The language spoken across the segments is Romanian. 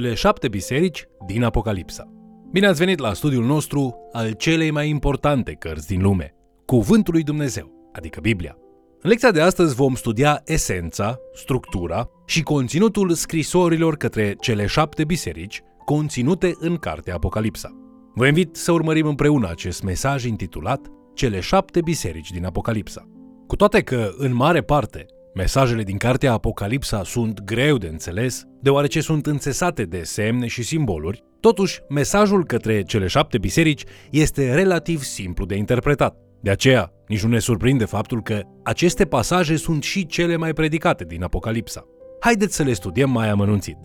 cele 7 biserici din Apocalipsa. Bine ați venit la studiul nostru al celei mai importante cărți din lume, Cuvântul lui Dumnezeu, adică Biblia. În lecția de astăzi vom studia esența, structura și conținutul scrisorilor către cele 7 biserici conținute în cartea Apocalipsa. Vă invit să urmărim împreună acest mesaj intitulat Cele 7 biserici din Apocalipsa. Cu toate că, în mare parte, mesajele din cartea Apocalipsa sunt greu de înțeles, deoarece sunt înțesate de semne și simboluri, totuși, mesajul către cele 7 biserici este relativ simplu de interpretat. De aceea, nici nu ne surprinde faptul că aceste pasaje sunt și cele mai predicate din Apocalipsa. Haideți să le studiem mai amănunțit.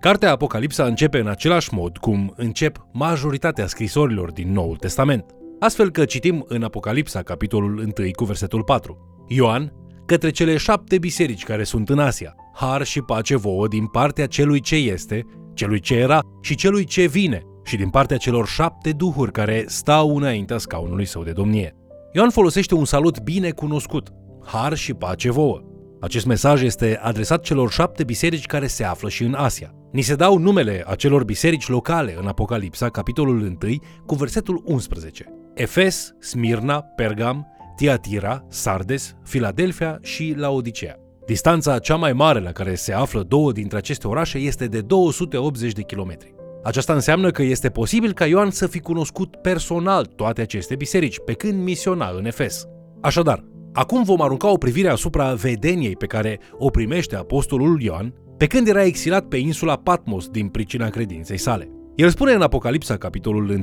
Cartea Apocalipsa începe în același mod cum încep majoritatea scrisorilor din Noul Testament. Astfel că citim în Apocalipsa, capitolul 1, cu versetul 4. Ioan, către cele 7 biserici care sunt în Asia, har și pace vouă din partea celui ce este, celui ce era și celui ce vine și din partea celor 7 duhuri care stau înaintea scaunului său de domnie. Ioan folosește un salut bine cunoscut, har și pace vouă. Acest mesaj este adresat celor 7 biserici care se află și în Asia. Ni se dau numele acelor biserici locale în Apocalipsa, capitolul 1, cu versetul 11. Efes, Smirna, Pergam, Tiatira, Sardes, Filadelfia și Laodicea. Distanța cea mai mare la care se află două dintre aceste orașe este de 280 de kilometri. Aceasta înseamnă că este posibil ca Ioan să fi cunoscut personal toate aceste biserici, pe când misiona în Efes. Așadar, acum vom arunca o privire asupra vedeniei pe care o primește apostolul Ioan, pe când era exilat pe insula Patmos din pricina credinței sale. El spune în Apocalipsa, capitolul 1,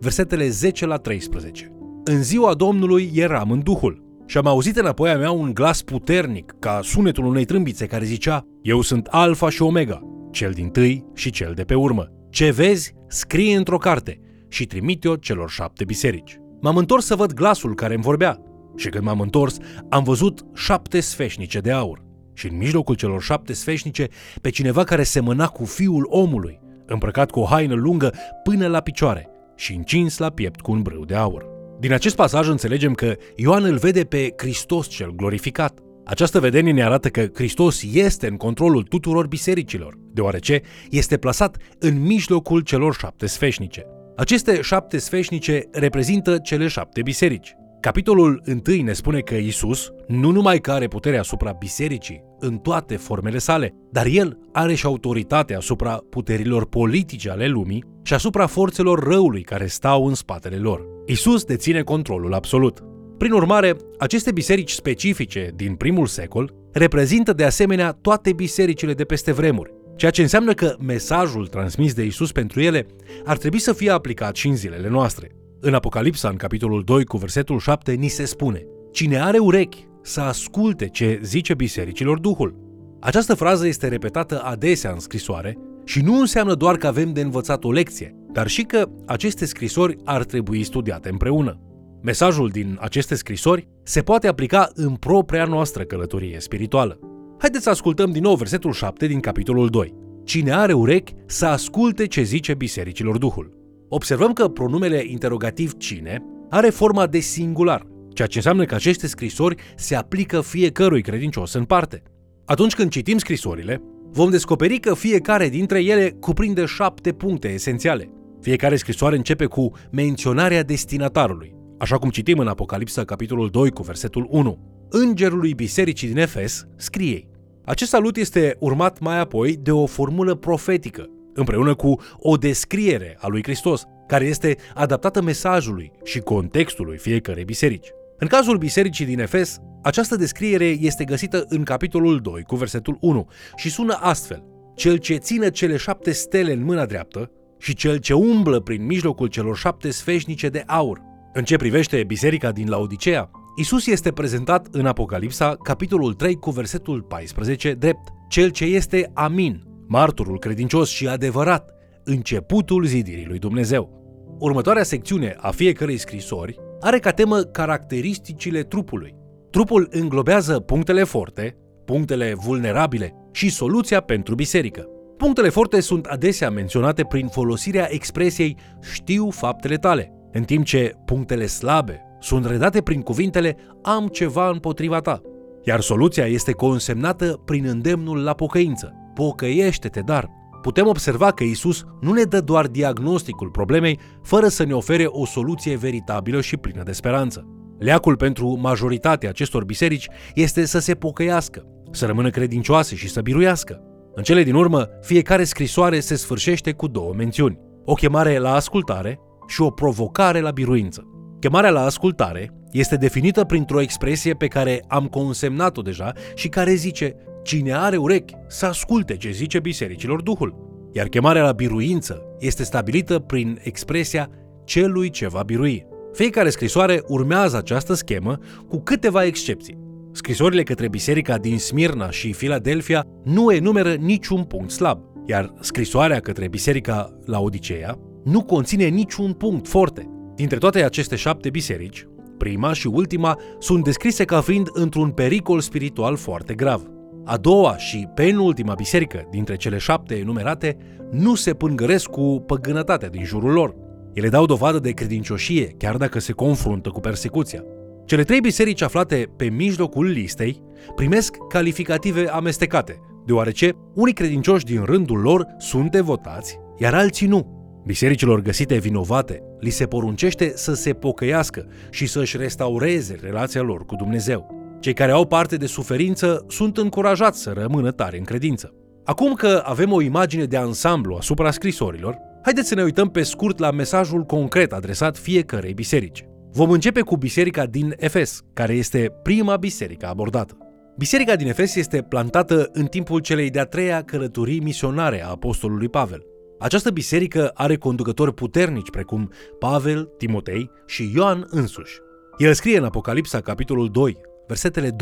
versetele 10 la 13. În ziua Domnului eram în Duhul și am auzit înapoi a mea un glas puternic, ca sunetul unei trâmbițe, care zicea: Eu sunt Alfa și Omega, cel dintâi și cel de pe urmă. Ce vezi, scrie într-o carte și trimite-o celor 7 biserici. M-am întors să văd glasul care îmi vorbea și când m-am întors, am văzut 7 sfeșnice de aur și în mijlocul celor 7 sfeșnice pe cineva care semăna cu Fiul Omului, îmbrăcat cu o haină lungă până la picioare și încins la piept cu un brâu de aur. Din acest pasaj înțelegem că Ioan îl vede pe Hristos cel glorificat. Această vedenie ne arată că Hristos este în controlul tuturor bisericilor, deoarece este plasat în mijlocul celor 7 sfeșnice. Aceste 7 sfeșnice reprezintă cele 7 biserici. Capitolul 1 ne spune că Iisus nu numai că are puterea asupra bisericii în toate formele sale, dar El are și autoritatea asupra puterilor politice ale lumii și asupra forțelor răului care stau în spatele lor. Iisus deține controlul absolut. Prin urmare, aceste biserici specifice din primul secol reprezintă de asemenea toate bisericile de peste vremuri, ceea ce înseamnă că mesajul transmis de Iisus pentru ele ar trebui să fie aplicat și în zilele noastre. În Apocalipsa, în capitolul 2, cu versetul 7, ni se spune: Cine are urechi să asculte ce zice bisericilor Duhul. Această frază este repetată adesea în scrisoare și nu înseamnă doar că avem de învățat o lecție, dar și că aceste scrisori ar trebui studiate împreună. Mesajul din aceste scrisori se poate aplica în propria noastră călătorie spirituală. Haideți să ascultăm din nou versetul 7 din capitolul 2. Cine are urechi să asculte ce zice bisericilor Duhul. Observăm că pronumele interogativ cine are forma de singular, ceea ce înseamnă că aceste scrisori se aplică fiecărui credincios în parte. Atunci când citim scrisorile, vom descoperi că fiecare dintre ele cuprinde 7 puncte esențiale. Fiecare scrisoare începe cu menționarea destinatarului, așa cum citim în Apocalipsa, capitolul 2, cu versetul 1. Îngerului bisericii din Efes scrie. Acest salut este urmat mai apoi de o formulă profetică, împreună cu o descriere a lui Hristos, care este adaptată mesajului și contextului fiecărei biserici. În cazul bisericii din Efes, această descriere este găsită în capitolul 2, cu versetul 1 și sună astfel: Cel ce ține cele 7 stele în mâna dreaptă și cel ce umblă prin mijlocul celor 7 sfeșnice de aur. În ce privește biserica din Laodicea, Iisus este prezentat în Apocalipsa, capitolul 3, cu versetul 14, drept Cel ce este Amin, martorul credincios și adevărat, începutul zidirii lui Dumnezeu. Următoarea secțiune a fiecărei scrisori are ca temă caracteristicile trupului. Trupul înglobează punctele forte, punctele vulnerabile și soluția pentru biserică. Punctele forte sunt adesea menționate prin folosirea expresiei știu faptele tale, în timp ce punctele slabe sunt redate prin cuvintele am ceva împotriva ta, iar soluția este consemnată prin îndemnul la pocăință. Pocăiește-te, dar putem observa că Iisus nu ne dă doar diagnosticul problemei, fără să ne ofere o soluție veritabilă și plină de speranță. Leacul pentru majoritatea acestor biserici este să se pocăiască, să rămână credincioase și să biruiască. În cele din urmă, fiecare scrisoare se sfârșește cu două mențiuni, o chemare la ascultare și o provocare la biruință. Chemarea la ascultare este definită printr-o expresie pe care am consemnat-o deja și care zice: cine are urechi să asculte ce zice bisericilor Duhul. Iar chemarea la biruință este stabilită prin expresia celui ce va birui. Fiecare scrisoare urmează această schemă cu câteva excepții. Scrisorile către biserica din Smirna și Filadelfia nu enumeră niciun punct slab, iar scrisoarea către biserica la Laodiceea nu conține niciun punct forte. Dintre toate aceste 7 biserici, prima și ultima sunt descrise ca fiind într-un pericol spiritual foarte grav. A doua și penultima biserică dintre cele 7 enumerate nu se pângăresc cu păgânătatea din jurul lor. Ele dau dovadă de credincioșie, chiar dacă se confruntă cu persecuția. Cele 3 biserici aflate pe mijlocul listei primesc calificative amestecate, deoarece unii credincioși din rândul lor sunt devotați, iar alții nu. Bisericilor găsite vinovate li se poruncește să se pocăiască și să-și restaureze relația lor cu Dumnezeu. Cei care au parte de suferință sunt încurajați să rămână tari în credință. Acum că avem o imagine de ansamblu asupra scrisorilor, haideți să ne uităm pe scurt la mesajul concret adresat fiecărei biserici. Vom începe cu biserica din Efes, care este prima biserică abordată. Biserica din Efes este plantată în timpul celei de-a 3-a călătorii misionare a apostolului Pavel. Această biserică are conducători puternici precum Pavel, Timotei și Ioan însuși. El scrie în Apocalipsa, capitolul 2, versetele 2-3.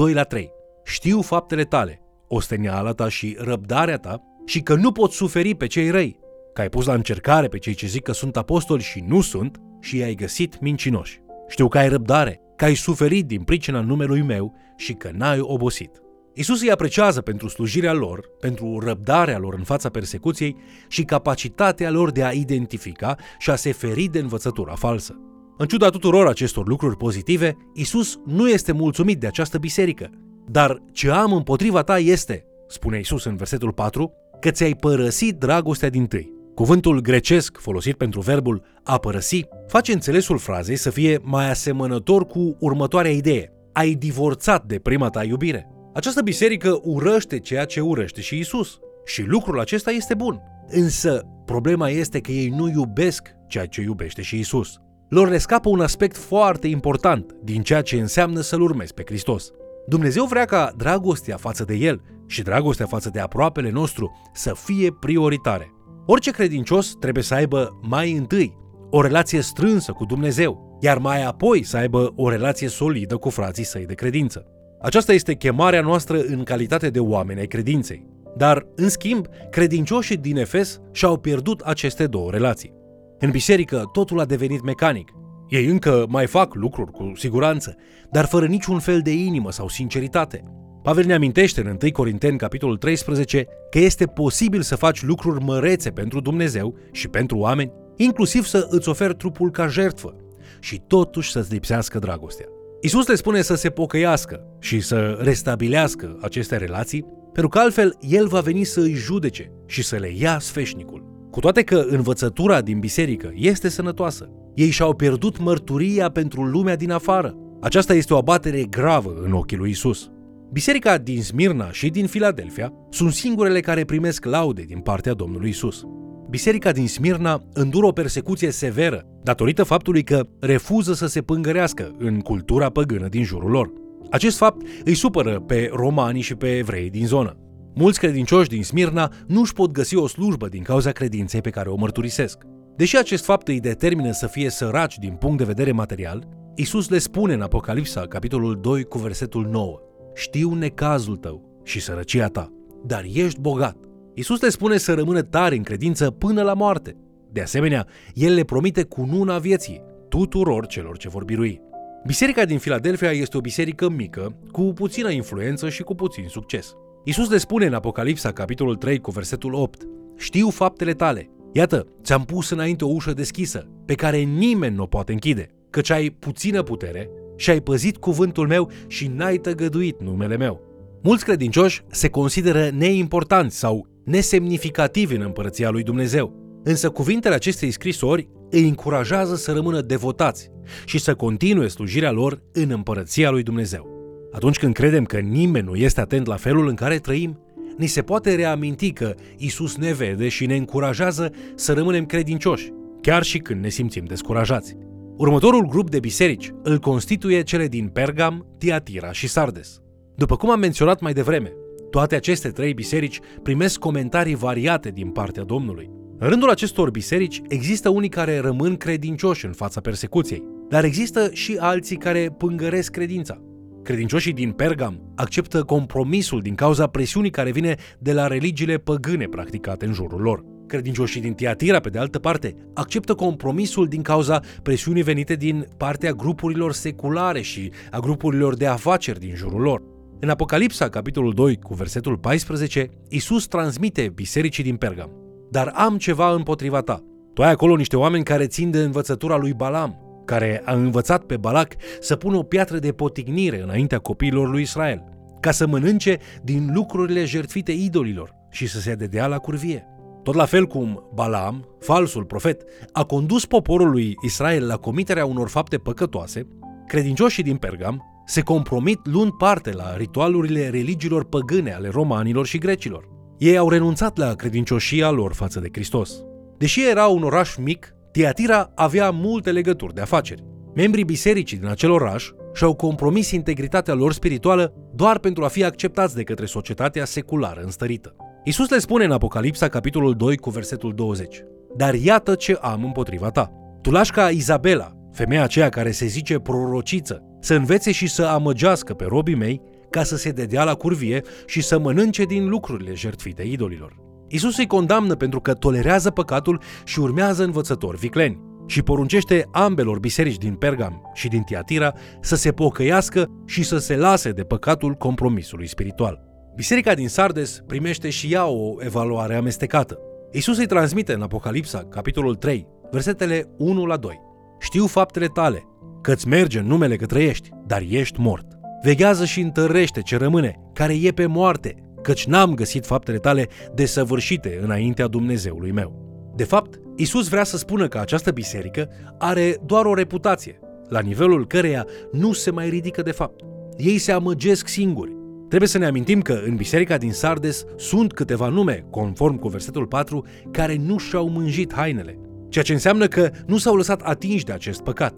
Știu faptele tale, osteniala ta și răbdarea ta, și că nu poți suferi pe cei răi, că ai pus la încercare pe cei ce zic că sunt apostoli și nu sunt și i-ai găsit mincinoși. Știu că ai răbdare, că ai suferit din pricina numelui meu și că n-ai obosit. Iisus îi apreciază pentru slujirea lor, pentru răbdarea lor în fața persecuției și capacitatea lor de a identifica și a se feri de învățătura falsă. În ciuda tuturor acestor lucruri pozitive, Iisus nu este mulțumit de această biserică. Dar ce am împotriva ta este, spune Iisus în versetul 4, că ți-ai părăsit dragostea dintâi. Cuvântul grecesc folosit pentru verbul a părăsi face înțelesul frazei să fie mai asemănător cu următoarea idee: ai divorțat de prima ta iubire. Această biserică urăște ceea ce urăște și Iisus. Și lucrul acesta este bun. Însă, problema este că ei nu iubesc ceea ce iubește și Iisus. Lor le scapă un aspect foarte important din ceea ce înseamnă să-L urmezi pe Hristos. Dumnezeu vrea ca dragostea față de El și dragostea față de aproapele nostru să fie prioritare. Orice credincios trebuie să aibă mai întâi o relație strânsă cu Dumnezeu, iar mai apoi să aibă o relație solidă cu frații săi de credință. Aceasta este chemarea noastră în calitate de oameni ai credinței. Dar, în schimb, credincioșii din Efes și-au pierdut aceste două relații. În biserică totul a devenit mecanic. Ei încă mai fac lucruri cu siguranță, dar fără niciun fel de inimă sau sinceritate. Pavel ne amintește în 1 Corinteni, capitolul 13, că este posibil să faci lucruri mărețe pentru Dumnezeu și pentru oameni, inclusiv să îți oferi trupul ca jertfă și totuși să-ți lipsească dragostea. Iisus le spune să se pocăiască și să restabilească aceste relații, pentru că altfel El va veni să îi judece și să le ia sfeșnicul. Cu toate că învățătura din biserică este sănătoasă, ei și-au pierdut mărturia pentru lumea din afară. Aceasta este o abatere gravă în ochii lui Iisus. Biserica din Smirna și din Filadelfia sunt singurele care primesc laude din partea Domnului Iisus. Biserica din Smirna îndură o persecuție severă datorită faptului că refuză să se pângărească în cultura păgână din jurul lor. Acest fapt îi supără pe romanii și pe evreii din zonă. Mulți credincioși din Smirna nu își pot găsi o slujbă din cauza credinței pe care o mărturisesc. Deși acest fapt îi determină să fie săraci din punct de vedere material, Iisus le spune în Apocalipsa, capitolul 2, cu versetul 9: știu necazul tău și sărăcia ta, dar ești bogat. Iisus le spune să rămână tari în credință până la moarte. De asemenea, El le promite cununa vieții tuturor celor ce vor birui. Biserica din Filadelfia este o biserică mică, cu puțină influență și cu puțin succes. Iisus le spune în Apocalipsa, capitolul 3, cu versetul 8: știu faptele tale. Iată, ți-am pus înainte o ușă deschisă, pe care nimeni nu o poate închide, căci ai puțină putere și ai păzit cuvântul meu și n-ai tăgăduit numele meu. Mulți credincioși se consideră neimportanți sau nesemnificativi în împărăția lui Dumnezeu. Însă cuvintele acestei scrisori îi încurajează să rămână devotați și să continue slujirea lor în împărăția lui Dumnezeu. Atunci când credem că nimeni nu este atent la felul în care trăim, ni se poate reaminti că Iisus ne vede și ne încurajează să rămânem credincioși, chiar și când ne simțim descurajați. Următorul grup de biserici îl constituie cele din Pergam, Tiatira și Sardes. După cum am menționat mai devreme, toate aceste trei biserici primesc comentarii variate din partea Domnului. În rândul acestor biserici există unii care rămân credincioși în fața persecuției, dar există și alții care pângăresc credința. Credincioșii din Pergam acceptă compromisul din cauza presiunii care vine de la religiile păgâne practicate în jurul lor. Credincioșii din Tiatira, pe de altă parte, acceptă compromisul din cauza presiunii venite din partea grupurilor seculare și a grupurilor de afaceri din jurul lor. În Apocalipsa, capitolul 2, cu versetul 14, Iisus transmite bisericii din Pergam: dar am ceva împotriva ta. Tu ai acolo niște oameni care țin de învățătura lui Balaam, care a învățat pe Balac să pună o piatră de poticnire înaintea copiilor lui Israel, ca să mănânce din lucrurile jertfite idolilor și să se dedea la curvie. Tot la fel cum Balaam, falsul profet, a condus poporul lui Israel la comiterea unor fapte păcătoase, credincioșii din Pergam se compromit luând parte la ritualurile religiilor păgâne ale romanilor și grecilor. Ei au renunțat la credincioșia lor față de Hristos. Deși era un oraș mic, Tiatira avea multe legături de afaceri. Membrii bisericii din acel oraș și-au compromis integritatea lor spirituală doar pentru a fi acceptați de către societatea seculară înstărită. Iisus le spune în Apocalipsa, capitolul 2, cu versetul 20: dar iată ce am împotriva ta. Tu lași ca Izabela, femeia aceea care se zice prorociță, să învețe și să amăgească pe robii mei, ca să se dedea la curvie și să mănânce din lucrurile jertfite idolilor. Iisus îi condamnă pentru că tolerează păcatul și urmează învățători vicleni și poruncește ambelor biserici din Pergam și din Tiatira să se pocăiască și să se lase de păcatul compromisului spiritual. Biserica din Sardes primește și ea o evaluare amestecată. Iisus îi transmite în Apocalipsa, capitolul 3, versetele 1 la 2: știu faptele tale, că-ți merge în numele că trăiești, dar ești mort. Veghează și întărește ce rămâne, care e pe moarte, căci n-am găsit faptele tale desăvârșite înaintea Dumnezeului meu. De fapt, Iisus vrea să spună că această biserică are doar o reputație, la nivelul căreia nu se mai ridică de fapt. Ei se amăgesc singuri. Trebuie să ne amintim că în biserica din Sardes sunt câteva nume, conform cu versetul 4, care nu și-au mânjit hainele, ceea ce înseamnă că nu s-au lăsat atinși de acest păcat.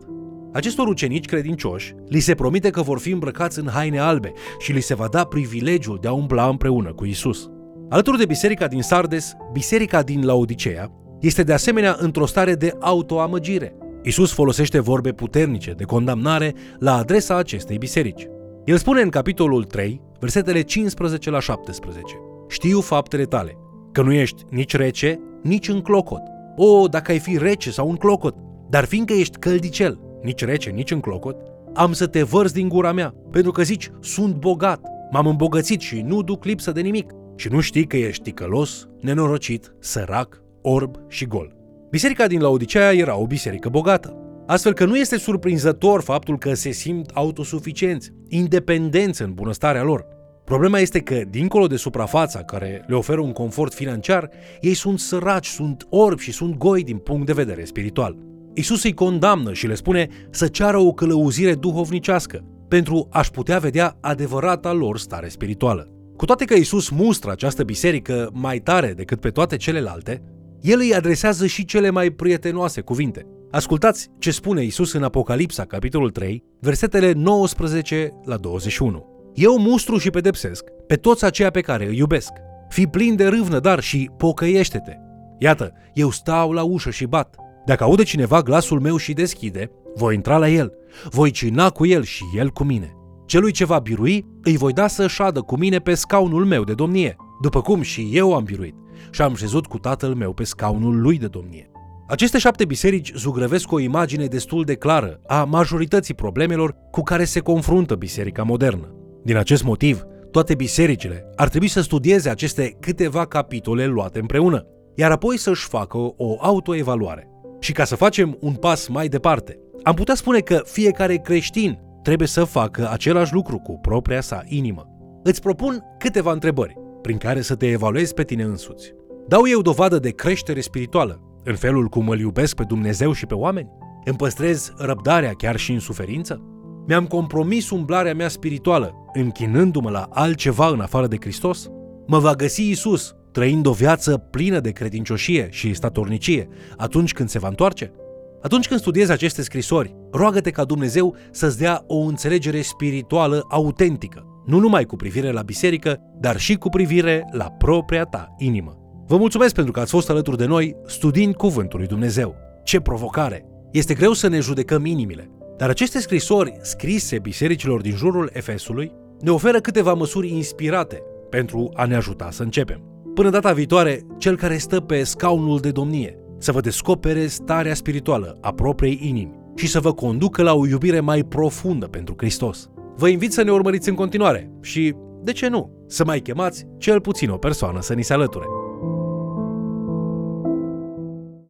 Acestor ucenici credincioși li se promite că vor fi îmbrăcați în haine albe și li se va da privilegiul de a umbla împreună cu Iisus. Alături de biserica din Sardes, biserica din Laodiceea este de asemenea într-o stare de autoamăgire. Iisus folosește vorbe puternice de condamnare la adresa acestei biserici. El spune în capitolul 3, versetele 15 la 17: știu faptele tale, că nu ești nici rece, nici înclocot. O, dacă ai fi rece sau înclocot, dar fiindcă ești căldicel, nici rece, nici înclocot, am să te vărs din gura mea, pentru că zici, sunt bogat, m-am îmbogățit și nu duc lipsă de nimic, și nu știi că ești ticălos, nenorocit, sărac, orb și gol. Biserica din Laodiceea era o biserică bogată, astfel că nu este surprinzător faptul că se simt autosuficienți, independenți în bunăstarea lor. Problema este că, dincolo de suprafața care le oferă un confort financiar, ei sunt săraci, sunt orbi și sunt goi din punct de vedere spiritual. Iisus îi condamnă și le spune să ceară o călăuzire duhovnicească pentru a-și putea vedea adevărata lor stare spirituală. Cu toate că Iisus mustră această biserică mai tare decât pe toate celelalte, el îi adresează și cele mai prietenoase cuvinte. Ascultați ce spune Iisus în Apocalipsa, capitolul 3, versetele 19 la 21. Eu mustru și pedepsesc pe toți aceia pe care îi iubesc. Fii plin de râvnă, dar și pocăiește-te. Iată, eu stau la ușă și bat. Dacă aude cineva glasul meu și deschide, voi intra la el, voi cina cu el și el cu mine. Celui ce va birui, îi voi da să șadă cu mine pe scaunul meu de domnie, după cum și eu am biruit și am șezut cu tatăl meu pe scaunul lui de domnie. Aceste 7 biserici zugrăvesc o imagine destul de clară a majorității problemelor cu care se confruntă biserica modernă. Din acest motiv, toate bisericile ar trebui să studieze aceste câteva capitole luate împreună, iar apoi să-și facă o autoevaluare. Și ca să facem un pas mai departe, am putea spune că fiecare creștin trebuie să facă același lucru cu propria sa inimă. Îți propun câteva întrebări. prin care să te evaluezi pe tine însuți. Dau eu dovadă de creștere spirituală în felul cum îl iubesc pe Dumnezeu și pe oameni? Îmi păstrez răbdarea chiar și în suferință? Mi-am compromis umblarea mea spirituală, închinându-mă la altceva în afară de Hristos? Mă va găsi Iisus trăind o viață plină de credincioșie și statornicie atunci când se va întoarce? Atunci când studiezi aceste scrisori, roagă-te ca Dumnezeu să-ți dea o înțelegere spirituală autentică, nu numai cu privire la biserică, dar și cu privire la propria ta inimă. Vă mulțumesc pentru că ați fost alături de noi studiind Cuvântul lui Dumnezeu. Ce provocare! Este greu să ne judecăm inimile, dar aceste scrisori scrise bisericilor din jurul Efesului ne oferă câteva măsuri inspirate pentru a ne ajuta să începem. Până data viitoare, cel care stă pe scaunul de domnie să vă descopere starea spirituală a propriei inimi și să vă conducă la o iubire mai profundă pentru Hristos. Vă invit să ne urmăriți în continuare și, de ce nu, să mai chemați cel puțin o persoană să ni se alăture.